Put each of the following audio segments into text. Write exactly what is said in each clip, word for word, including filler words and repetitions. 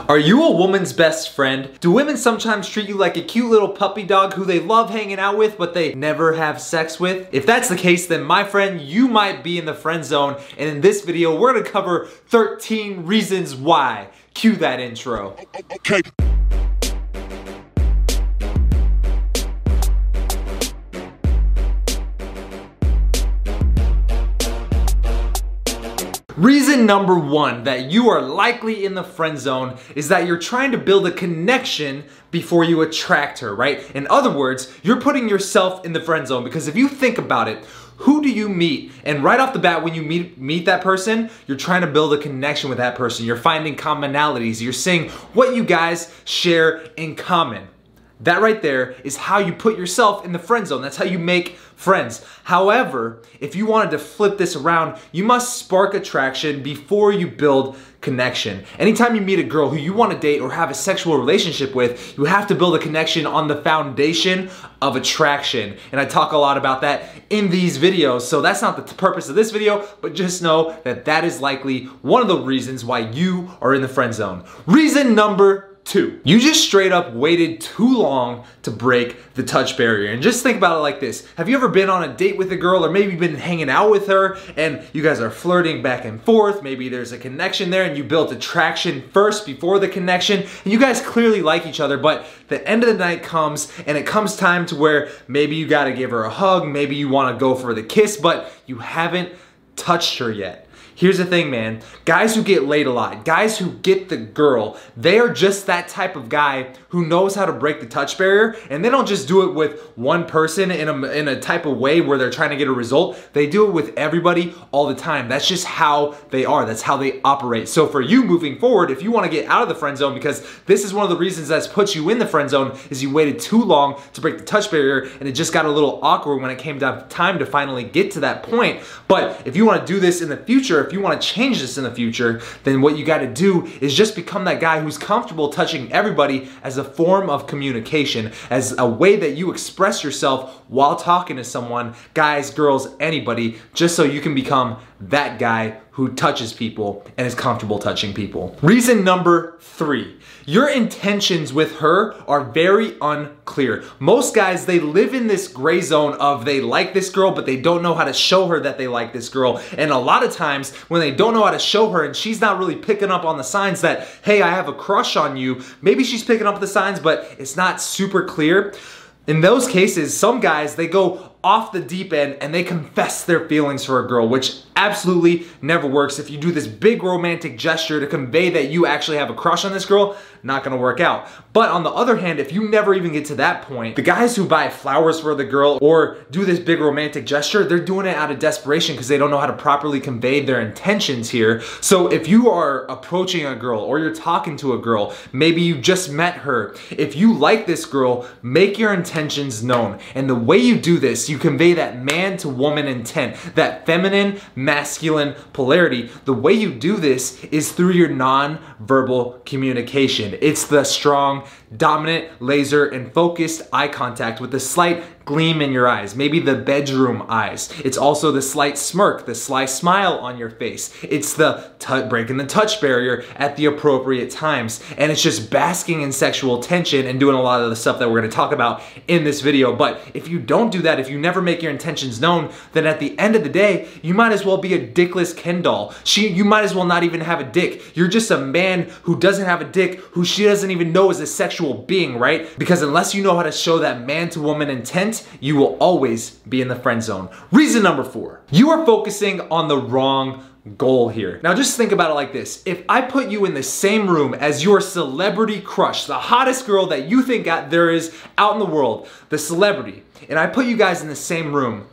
Are you a woman's best friend? Do women sometimes treat you like a cute little puppy dog who they love hanging out with but they never have sex with? If that's the case, then my friend, you might be in the friend zone, and in this video we're gonna cover thirteen reasons why. Cue that intro. Okay. Reason number one that you are likely in the friend zone is that you're trying to build a connection before you attract her, right? In other words, you're putting yourself in the friend zone because if you think about it, who do you meet? And right off the bat, when you meet meet that person, you're trying to build a connection with that person. You're finding commonalities. You're seeing what you guys share in common. That right there is how you put yourself in the friend zone. That's how you make friends. However, if you wanted to flip this around, you must spark attraction before you build connection. Anytime you meet a girl who you want to date or have a sexual relationship with, you have to build a connection on the foundation of attraction. And I talk a lot about that in these videos, so that's not the purpose of this video, but just know that that is likely one of the reasons why you are in the friend zone. Reason number two, you just straight up waited too long to break the touch barrier. And just think about it like this. Have you ever been on a date with a girl or maybe been hanging out with her and you guys are flirting back and forth? Maybe there's a connection there and you built attraction first before the connection. And you guys clearly like each other, but the end of the night comes and it comes time to where maybe you gotta give her a hug, maybe you wanna go for the kiss, but you haven't touched her yet. Here's the thing, man. Guys who get laid a lot, guys who get the girl, they are just that type of guy who knows how to break the touch barrier, and they don't just do it with one person in a, in a type of way where they're trying to get a result. They do it with everybody all the time. That's just how they are. That's how they operate. So for you moving forward, if you want to get out of the friend zone, because this is one of the reasons that's put you in the friend zone, is you waited too long to break the touch barrier, and it just got a little awkward when it came down time to finally get to that point. But if you want to do this in the future, if you want to change this in the future, then what you got to do is just become that guy who's comfortable touching everybody as a form of communication, as a way that you express yourself while talking to someone, guys, girls, anybody, just so you can become that guy who touches people and is comfortable touching people. Reason number three, your intentions with her are very unclear. Most guys, they live in this gray zone of they like this girl, but they don't know how to show her that they like this girl. And a lot of times when they don't know how to show her and she's not really picking up on the signs that, hey, I have a crush on you, maybe she's picking up the signs, but it's not super clear. In those cases, some guys, they go off the deep end and they confess their feelings for a girl, which absolutely never works. If you do this big romantic gesture to convey that you actually have a crush on this girl, not gonna work out. But on the other hand, if you never even get to that point, the guys who buy flowers for the girl or do this big romantic gesture, they're doing it out of desperation because they don't know how to properly convey their intentions here. So if you are approaching a girl or you're talking to a girl, maybe you just met her, if you like this girl, make your intentions known. And the way you do this, you convey that man to woman intent, that feminine, masculine polarity. The way you do this is through your non-verbal communication. It's the strong, dominant, laser, and focused eye contact with a slight gleam in your eyes, maybe the bedroom eyes. It's also the slight smirk, the sly smile on your face. It's the breaking the touch barrier at the appropriate times. And it's just basking in sexual tension and doing a lot of the stuff that we're gonna talk about in this video. But if you don't do that, if you never make your intentions known, then at the end of the day, you might as well be a dickless Ken doll. She, you might as well not even have a dick. You're just a man who doesn't have a dick, who she doesn't even know is a sexual being, right? Because unless you know how to show that man to woman intent, you will always be in the friend zone. Reason number four, you are focusing on the wrong goal here. Now just think about it like this. If I put you in the same room as your celebrity crush, the hottest girl that you think there is out in the world, the celebrity, and I put you guys in the same room,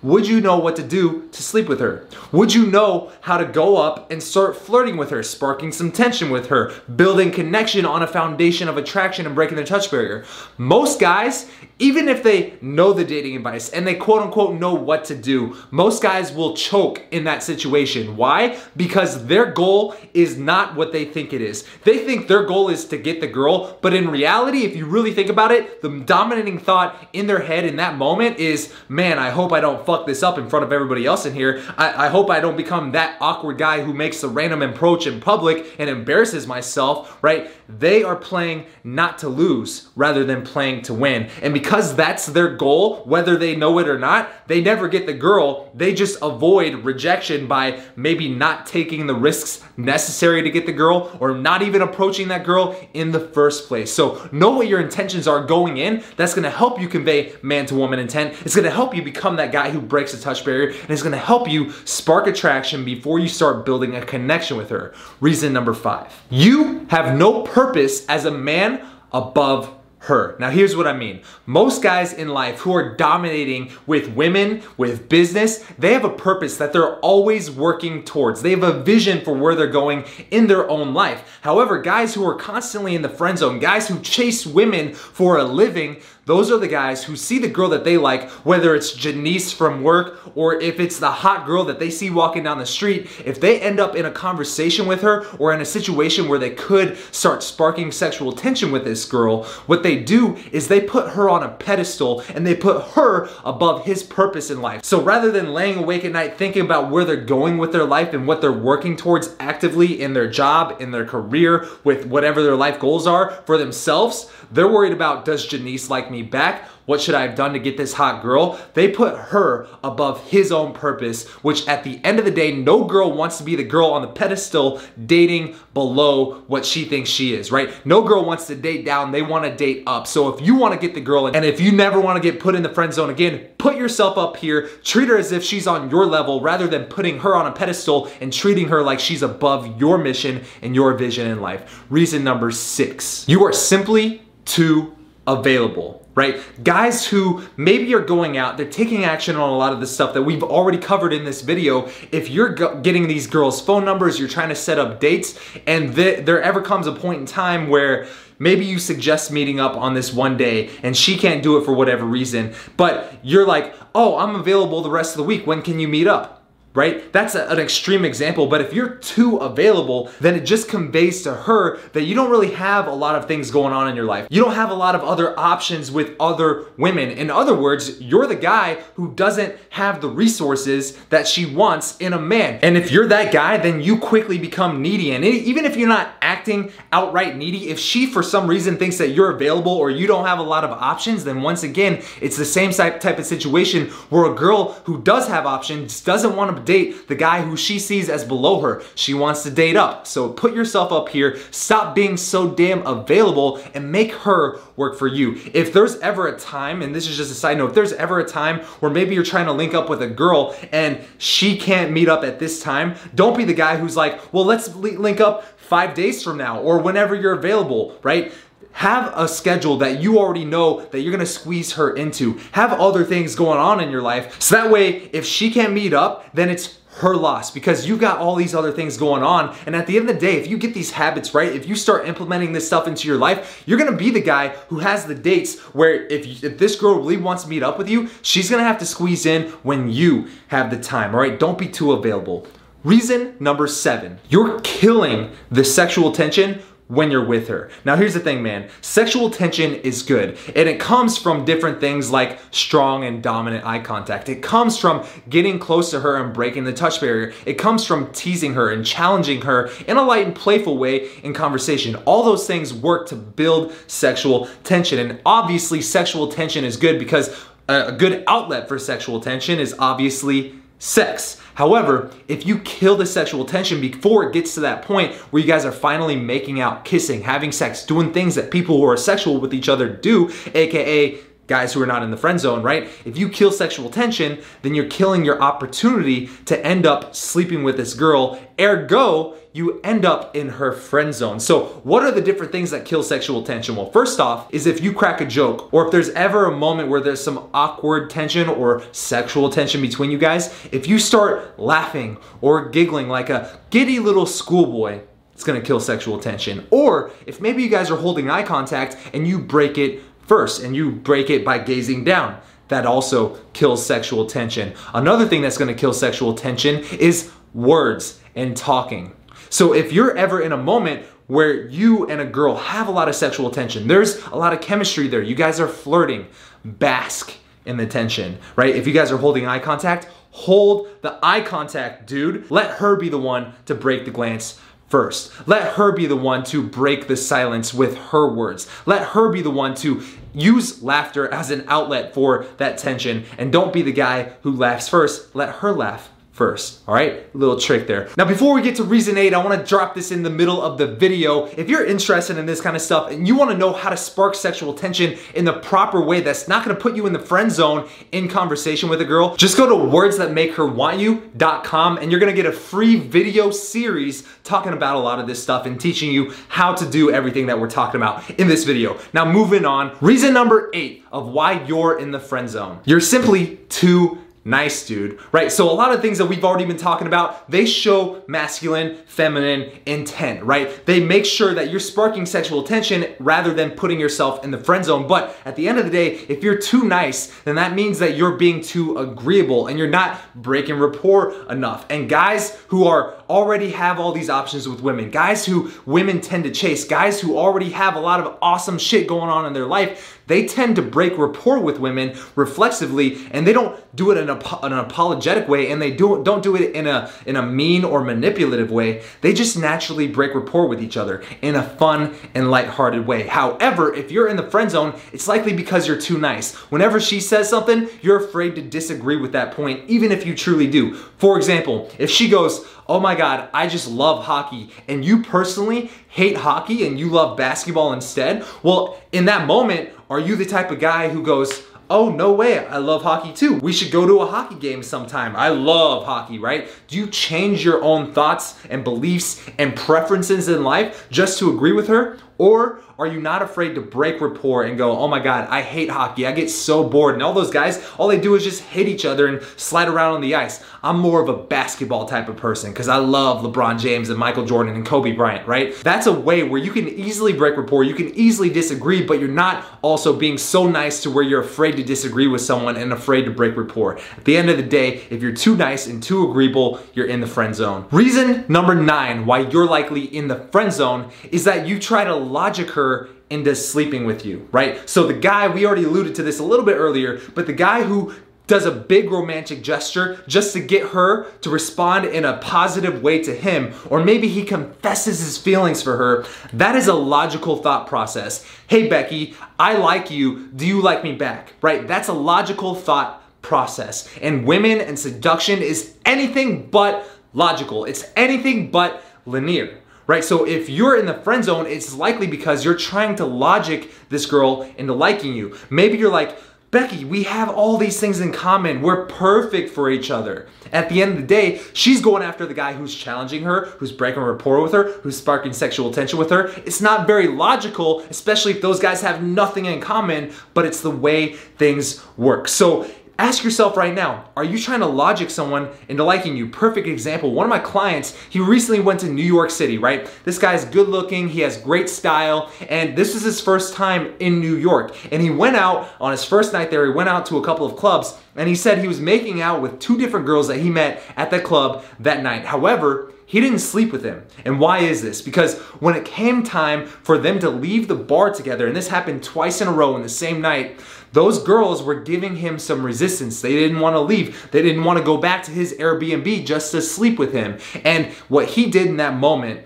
would you know what to do to sleep with her? Would you know how to go up and start flirting with her, sparking some tension with her, building connection on a foundation of attraction and breaking the touch barrier? Most guys, even if they know the dating advice and they quote unquote know what to do, most guys will choke in that situation. Why? Because their goal is not what they think it is. They think their goal is to get the girl, but in reality, if you really think about it, the dominating thought in their head in that moment is, man, I hope I don't fuck this up in front of everybody else in here. I, I hope I don't become that awkward guy who makes a random approach in public and embarrasses myself, right? They are playing not to lose rather than playing to win. And because that's their goal, whether they know it or not, they never get the girl. They just avoid rejection by maybe not taking the risks necessary to get the girl or not even approaching that girl in the first place. So know what your intentions are going in. That's gonna help you convey man to woman intent. It's gonna help you become that guy who breaks the touch barrier, and it's gonna help you spark attraction before you start building a connection with her. Reason number five, you have no purpose as a man above her. Now here's what I mean. Most guys in life who are dominating with women, with business, they have a purpose that they're always working towards. They have a vision for where they're going in their own life. However, guys who are constantly in the friend zone, guys who chase women for a living, those are the guys who see the girl that they like, whether it's Janice from work or if it's the hot girl that they see walking down the street. If they end up in a conversation with her or in a situation where they could start sparking sexual tension with this girl, what they do is they put her on a pedestal and they put her above his purpose in life. So rather than laying awake at night thinking about where they're going with their life and what they're working towards actively in their job, in their career, with whatever their life goals are for themselves, they're worried about, does Janice like me back? What should I have done to get this hot girl? They put her above his own purpose, which at the end of the day, no girl wants to be the girl on the pedestal dating below what she thinks she is, right? No girl wants to date down, they want to date up. So if you want to get the girl, and if you never want to get put in the friend zone again, put yourself up here, treat her as if she's on your level rather than putting her on a pedestal and treating her like she's above your mission and your vision in life. Reason number six, you are simply too available. Right? Guys who maybe are going out, they're taking action on a lot of the stuff that we've already covered in this video. If you're go- getting these girls' phone numbers, you're trying to set up dates, and th- there ever comes a point in time where maybe you suggest meeting up on this one day and she can't do it for whatever reason, but you're like, oh, I'm available the rest of the week. When can you meet up? Right? That's a, an extreme example, but if you're too available, then it just conveys to her that you don't really have a lot of things going on in your life. You don't have a lot of other options with other women. In other words, you're the guy who doesn't have the resources that she wants in a man. And if you're that guy, then you quickly become needy. And even if you're not acting outright needy, if she for some reason thinks that you're available or you don't have a lot of options, then once again, it's the same type of situation where a girl who does have options doesn't want to date the guy who she sees as below her. She wants to date up. So put yourself up here, stop being so damn available, and make her work for you. If there's ever a time, and this is just a side note, if there's ever a time where maybe you're trying to link up with a girl and she can't meet up at this time, don't be the guy who's like, well, let's link up five days from now or whenever you're available, right? Have a schedule that you already know that you're gonna squeeze her into. Have other things going on in your life. So that way, if she can't meet up, then it's her loss because you've got all these other things going on. And at the end of the day, if you get these habits right, if you start implementing this stuff into your life, you're gonna be the guy who has the dates where if, you, if this girl really wants to meet up with you, she's gonna have to squeeze in when you have the time, all right? Don't be too available. Reason number seven, you're killing the sexual tension when you're with her. Now here's the thing, man. Sexual tension is good, and it comes from different things like strong and dominant eye contact. It comes from getting close to her and breaking the touch barrier. It comes from teasing her and challenging her in a light and playful way in conversation. All those things work to build sexual tension, and obviously sexual tension is good because a good outlet for sexual tension is obviously sex. However, if you kill the sexual tension before it gets to that point where you guys are finally making out, kissing, having sex, doing things that people who are sexual with each other do, aka guys who are not in the friend zone, right? If you kill sexual tension, then you're killing your opportunity to end up sleeping with this girl. Ergo, you end up in her friend zone. So what are the different things that kill sexual tension? Well, first off is if you crack a joke or if there's ever a moment where there's some awkward tension or sexual tension between you guys, if you start laughing or giggling like a giddy little schoolboy, it's gonna kill sexual tension. Or if maybe you guys are holding eye contact and you break it first, and you break it by gazing down. That also kills sexual tension. Another thing that's gonna kill sexual tension is words and talking. So if you're ever in a moment where you and a girl have a lot of sexual tension, there's a lot of chemistry there, you guys are flirting, bask in the tension, right? If you guys are holding eye contact, hold the eye contact, dude. Let her be the one to break the glance first. Let her be the one to break the silence with her words. Let her be the one to use laughter as an outlet for that tension. And don't be the guy who laughs first. Let her laugh first, all right? Little trick there. Now, before we get to reason eight, I wanna drop this in the middle of the video. If you're interested in this kind of stuff and you wanna know how to spark sexual tension in the proper way that's not gonna put you in the friend zone in conversation with a girl, just go to words that make her want you dot com and you're gonna get a free video series talking about a lot of this stuff and teaching you how to do everything that we're talking about in this video. Now, moving on, reason number eight of why you're in the friend zone. You're simply too nice, dude, right? So a lot of things that we've already been talking about, they show masculine, feminine intent, right? They make sure that you're sparking sexual tension rather than putting yourself in the friend zone. But at the end of the day, if you're too nice, then that means that you're being too agreeable and you're not breaking rapport enough. And guys who are already have all these options with women, guys who women tend to chase, guys who already have a lot of awesome shit going on in their life, they tend to break rapport with women reflexively, and they don't do it in, a, in an apologetic way, and they do, don't do it in a, in a mean or manipulative way. They just naturally break rapport with each other in a fun and lighthearted way. However, if you're in the friend zone, it's likely because you're too nice. Whenever she says something, you're afraid to disagree with that point, even if you truly do. For example, if she goes, "Oh my God, I just love hockey," and you personally hate hockey and you love basketball instead, well, in that moment, are you the type of guy who goes, "Oh, no way, I love hockey too. We should go to a hockey game sometime. I love hockey," right? Do you change your own thoughts and beliefs and preferences in life just to agree with her? Or are you not afraid to break rapport and go, "Oh my God, I hate hockey. I get so bored." And all those guys, all they do is just hit each other and slide around on the ice. I'm more of a basketball type of person because I love LeBron James and Michael Jordan and Kobe Bryant, right? That's a way where you can easily break rapport. You can easily disagree, but you're not also being so nice to where you're afraid to disagree with someone and afraid to break rapport. At the end of the day, if you're too nice and too agreeable, you're in the friend zone. Reason number nine why you're likely in the friend zone is that you try to logic her into sleeping with you, right? So the guy, we already alluded to this a little bit earlier, but the guy who does a big romantic gesture just to get her to respond in a positive way to him, or maybe he confesses his feelings for her, that is a logical thought process. "Hey Becky, I like you, do you like me back?" Right? That's a logical thought process. And women and seduction is anything but logical. It's anything but linear. Right, so if you're in the friend zone, it's likely because you're trying to logic this girl into liking you. Maybe you're like, "Becky, we have all these things in common. We're perfect for each other." At the end of the day, she's going after the guy who's challenging her, who's breaking rapport with her, who's sparking sexual tension with her. It's not very logical, especially if those guys have nothing in common, but it's the way things work. So ask yourself right now, are you trying to logic someone into liking you? Perfect example, one of my clients, he recently went to New York City, right? This guy's good looking, he has great style, and this is his first time in New York. And he went out, on his first night there, he went out to a couple of clubs, and he said he was making out with two different girls that he met at the club that night. However, he didn't sleep with them. And why is this? Because when it came time for them to leave the bar together, and this happened twice in a row in the same night, those girls were giving him some resistance. They didn't want to leave. They didn't want to go back to his Airbnb just to sleep with him. And what he did in that moment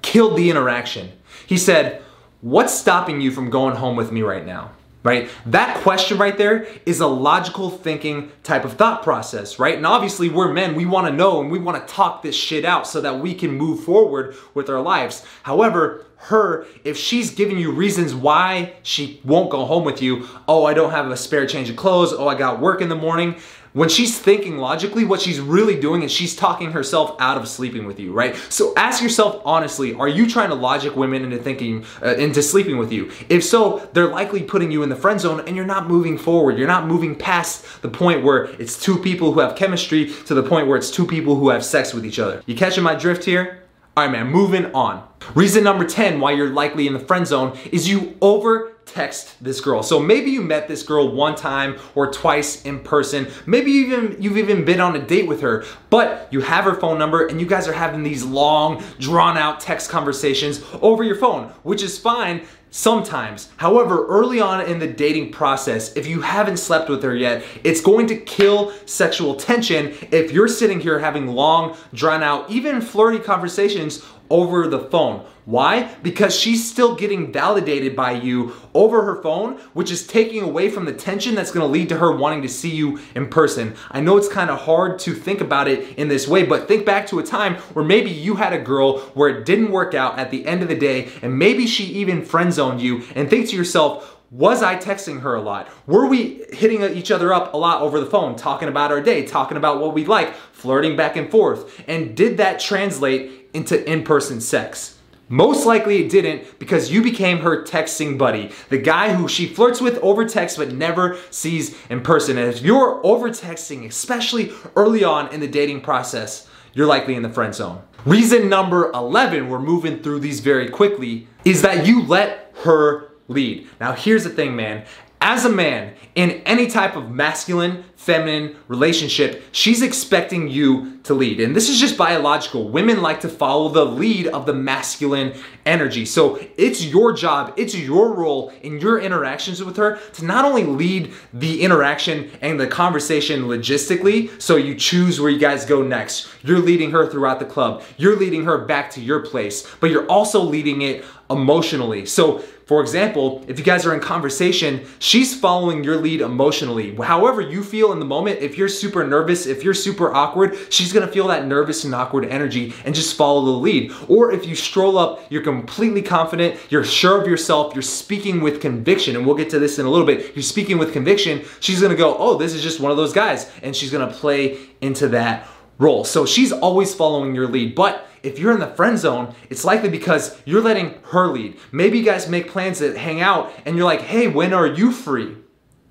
killed the interaction. He said, "What's stopping you from going home with me right now?" Right? That question right there is a logical thinking type of thought process, right? And obviously we're men, we wanna know and we wanna talk this shit out so that we can move forward with our lives. However, her, if she's giving you reasons why she won't go home with you, "Oh, I don't have a spare change of clothes, oh, I got work in the morning," when she's thinking logically, what she's really doing is she's talking herself out of sleeping with you, right? So ask yourself honestly, are you trying to logic women into thinking, uh, into sleeping with you? If so, they're likely putting you in the friend zone and you're not moving forward. You're not moving past the point where it's two people who have chemistry to the point where it's two people who have sex with each other. You catching my drift here? All right, man, moving on. Reason number ten why you're likely in the friend zone is you over text this girl. So maybe you met this girl one time or twice in person. Maybe you even, you've even been on a date with her, but you have her phone number and you guys are having these long, drawn out text conversations over your phone, which is fine sometimes. However, early on in the dating process, if you haven't slept with her yet, it's going to kill sexual tension if you're sitting here having long, drawn out, even flirty conversations over the phone. Why? Because she's still getting validated by you over her phone, which is taking away from the tension that's gonna lead to her wanting to see you in person. I know it's kind of hard to think about it in this way, but think back to a time where maybe you had a girl where it didn't work out at the end of the day, and maybe she even friend zoned you, and think to yourself, was I texting her a lot? Were we hitting each other up a lot over the phone, talking about our day, talking about what we like, flirting back and forth? And did that translate into in-person sex? Most likely it didn't, because you became her texting buddy, the guy who she flirts with over text but never sees in person. And if you're over texting, especially early on in the dating process, you're likely in the friend zone. Reason number eleven, we're moving through these very quickly, is that you let her lead. Now here's the thing, man. As a man, in any type of masculine, feminine relationship, she's expecting you to lead. And this is just biological. Women like to follow the lead of the masculine energy. So it's your job, it's your role in your interactions with her to not only lead the interaction and the conversation logistically, so you choose where you guys go next. You're leading her throughout the club. You're leading her back to your place, but you're also leading it emotionally. So for example, if you guys are in conversation, she's following your lead emotionally. However you feel in the moment, if you're super nervous, if you're super awkward, she's gonna feel that nervous and awkward energy and just follow the lead. Or if you stroll up, you're completely confident, you're sure of yourself, you're speaking with conviction, and we'll get to this in a little bit, you're speaking with conviction, she's gonna go, oh, this is just one of those guys, and she's gonna play into that role. So she's always following your lead, but if you're in the friend zone, it's likely because you're letting her lead. Maybe you guys make plans to hang out and you're like, hey, when are you free?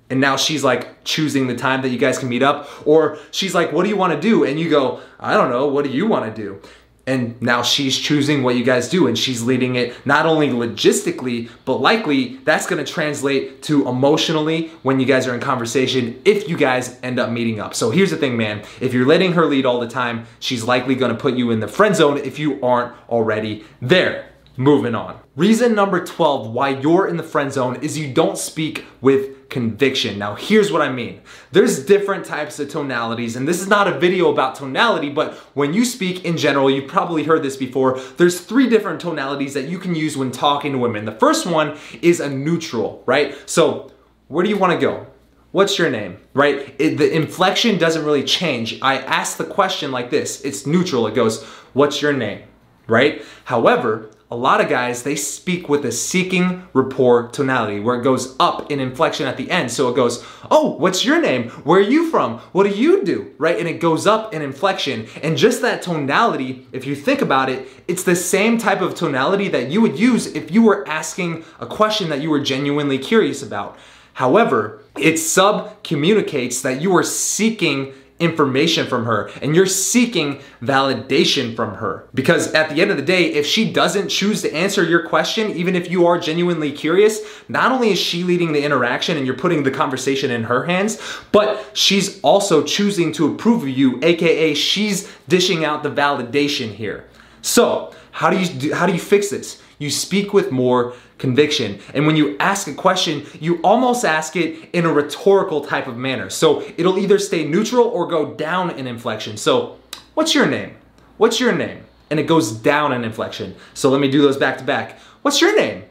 And now she's like choosing the time that you guys can meet up, or she's like, what do you want to do? And you go, I don't know, what do you want to do? And now she's choosing what you guys do, and she's leading it not only logistically, but likely that's gonna translate to emotionally when you guys are in conversation, if you guys end up meeting up. So here's the thing, man. If you're letting her lead all the time, she's likely gonna put you in the friend zone if you aren't already there. Moving on. Reason number twelve why you're in the friend zone is you don't speak with conviction. Now here's what I mean. There's different types of tonalities, and this is not a video about tonality, but when you speak in general, you've probably heard this before, there's three different tonalities that you can use when talking to women. The first one is a neutral, right? So where do you want to go? What's your name, right? It, the inflection doesn't really change. I ask the question like this. It's neutral. It goes, what's your name, right? However, a lot of guys, they speak with a seeking rapport tonality where it goes up in inflection at the end. So it goes, oh, what's your name? Where are you from? What do you do? Right? And it goes up in inflection. And just that tonality, if you think about it, it's the same type of tonality that you would use if you were asking a question that you were genuinely curious about. However, it sub-communicates that you are seeking information from her and you're seeking validation from her, because at the end of the day, if she doesn't choose to answer your question, even if you are genuinely curious, not only is she leading the interaction and you're putting the conversation in her hands, but she's also choosing to approve of you, aka she's dishing out the validation here. So how do you do, how do you fix this? You speak with more conviction. And when you ask a question, you almost ask it in a rhetorical type of manner. So it'll either stay neutral or go down in inflection. So what's your name? What's your name? And it goes down in inflection. So let me do those back to back. What's your name?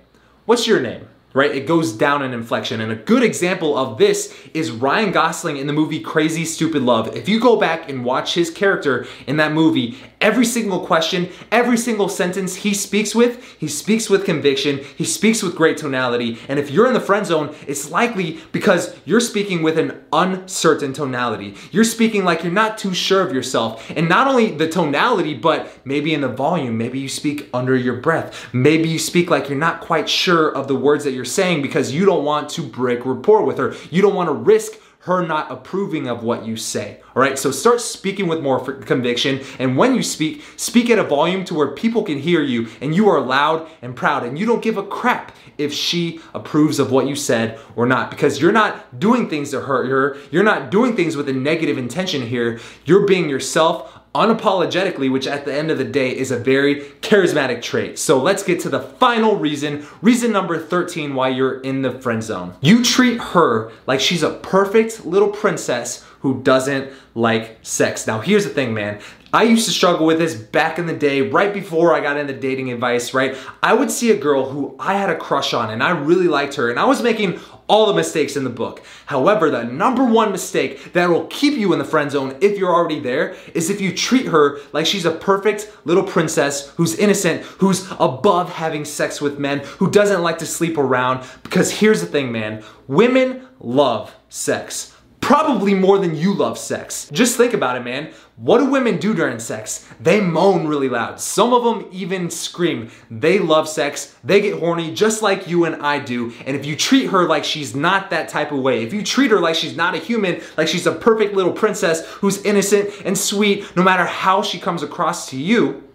What's your name? Right? It goes down in inflection. And a good example of this is Ryan Gosling in the movie Crazy Stupid Love. If you go back and watch his character in that movie, every single question, every single sentence he speaks with, he speaks with conviction, he speaks with great tonality. And if you're in the friend zone, it's likely because you're speaking with an uncertain tonality. You're speaking like you're not too sure of yourself. And not only the tonality, but maybe in the volume, maybe you speak under your breath. Maybe you speak like you're not quite sure of the words that you're saying because you don't want to break rapport with her. You don't want to risk her not approving of what you say, all right? So start speaking with more conviction, and when you speak, speak at a volume to where people can hear you and you are loud and proud and you don't give a crap if she approves of what you said or not, because you're not doing things to hurt her. You're not doing things with a negative intention here. You're being yourself unapologetically, which at the end of the day is a very charismatic trait. So let's get to the final reason, reason number thirteen why you're in the friend zone. You treat her like she's a perfect little princess who doesn't like sex. Now here's the thing, man. I used to struggle with this back in the day, right before I got into dating advice, right? I would see a girl who I had a crush on and I really liked her and I was making all the mistakes in the book. However, the number one mistake that will keep you in the friend zone if you're already there is if you treat her like she's a perfect little princess who's innocent, who's above having sex with men, who doesn't like to sleep around. Because here's the thing, man, women love sex. Probably more than you love sex. Just think about it, man. What do women do during sex? They moan really loud. Some of them even scream. They love sex. They get horny just like you and I do. And if you treat her like she's not that type of way, if you treat her like she's not a human, like she's a perfect little princess who's innocent and sweet, no matter how she comes across to you,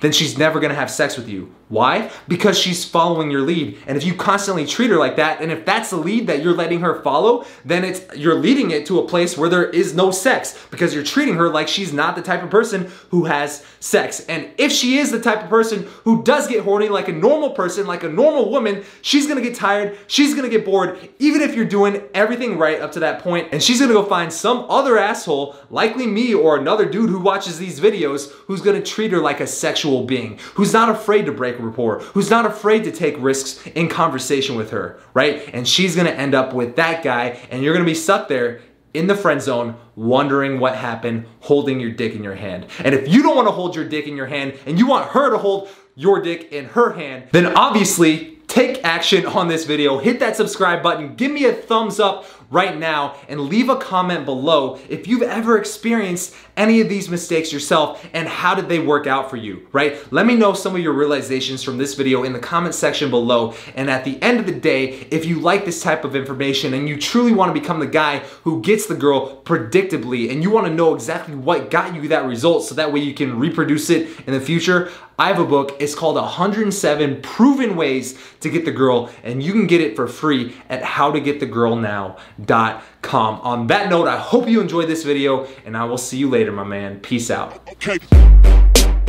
then she's never gonna have sex with you. Why? Because she's following your lead. And if you constantly treat her like that, and if that's the lead that you're letting her follow, then it's you're leading it to a place where there is no sex, because you're treating her like she's not the type of person who has sex. And if she is the type of person who does get horny like a normal person, like a normal woman, she's gonna get tired, she's gonna get bored, even if you're doing everything right up to that point, and she's gonna go find some other asshole, likely me or another dude who watches these videos, who's gonna treat her like a sexual being, who's not afraid to break rapport, who's not afraid to take risks in conversation with her, right? And she's gonna end up with that guy, and you're gonna be stuck there in the friend zone, wondering what happened, holding your dick in your hand. And if you don't wanna hold your dick in your hand, and you want her to hold your dick in her hand, then obviously take action on this video. Hit that subscribe button, give me a thumbs up right now, and leave a comment below if you've ever experienced any of these mistakes yourself and how did they work out for you, right? Let me know some of your realizations from this video in the comment section below. And at the end of the day, if you like this type of information and you truly want to become the guy who gets the girl predictably and you want to know exactly what got you that result so that way you can reproduce it in the future, I have a book. It's called one hundred seven Proven Ways to Get the Girl, and you can get it for free at how to get the girl now dot com. On that note, I hope you enjoyed this video, and I will see you later, my man. Peace out. Okay.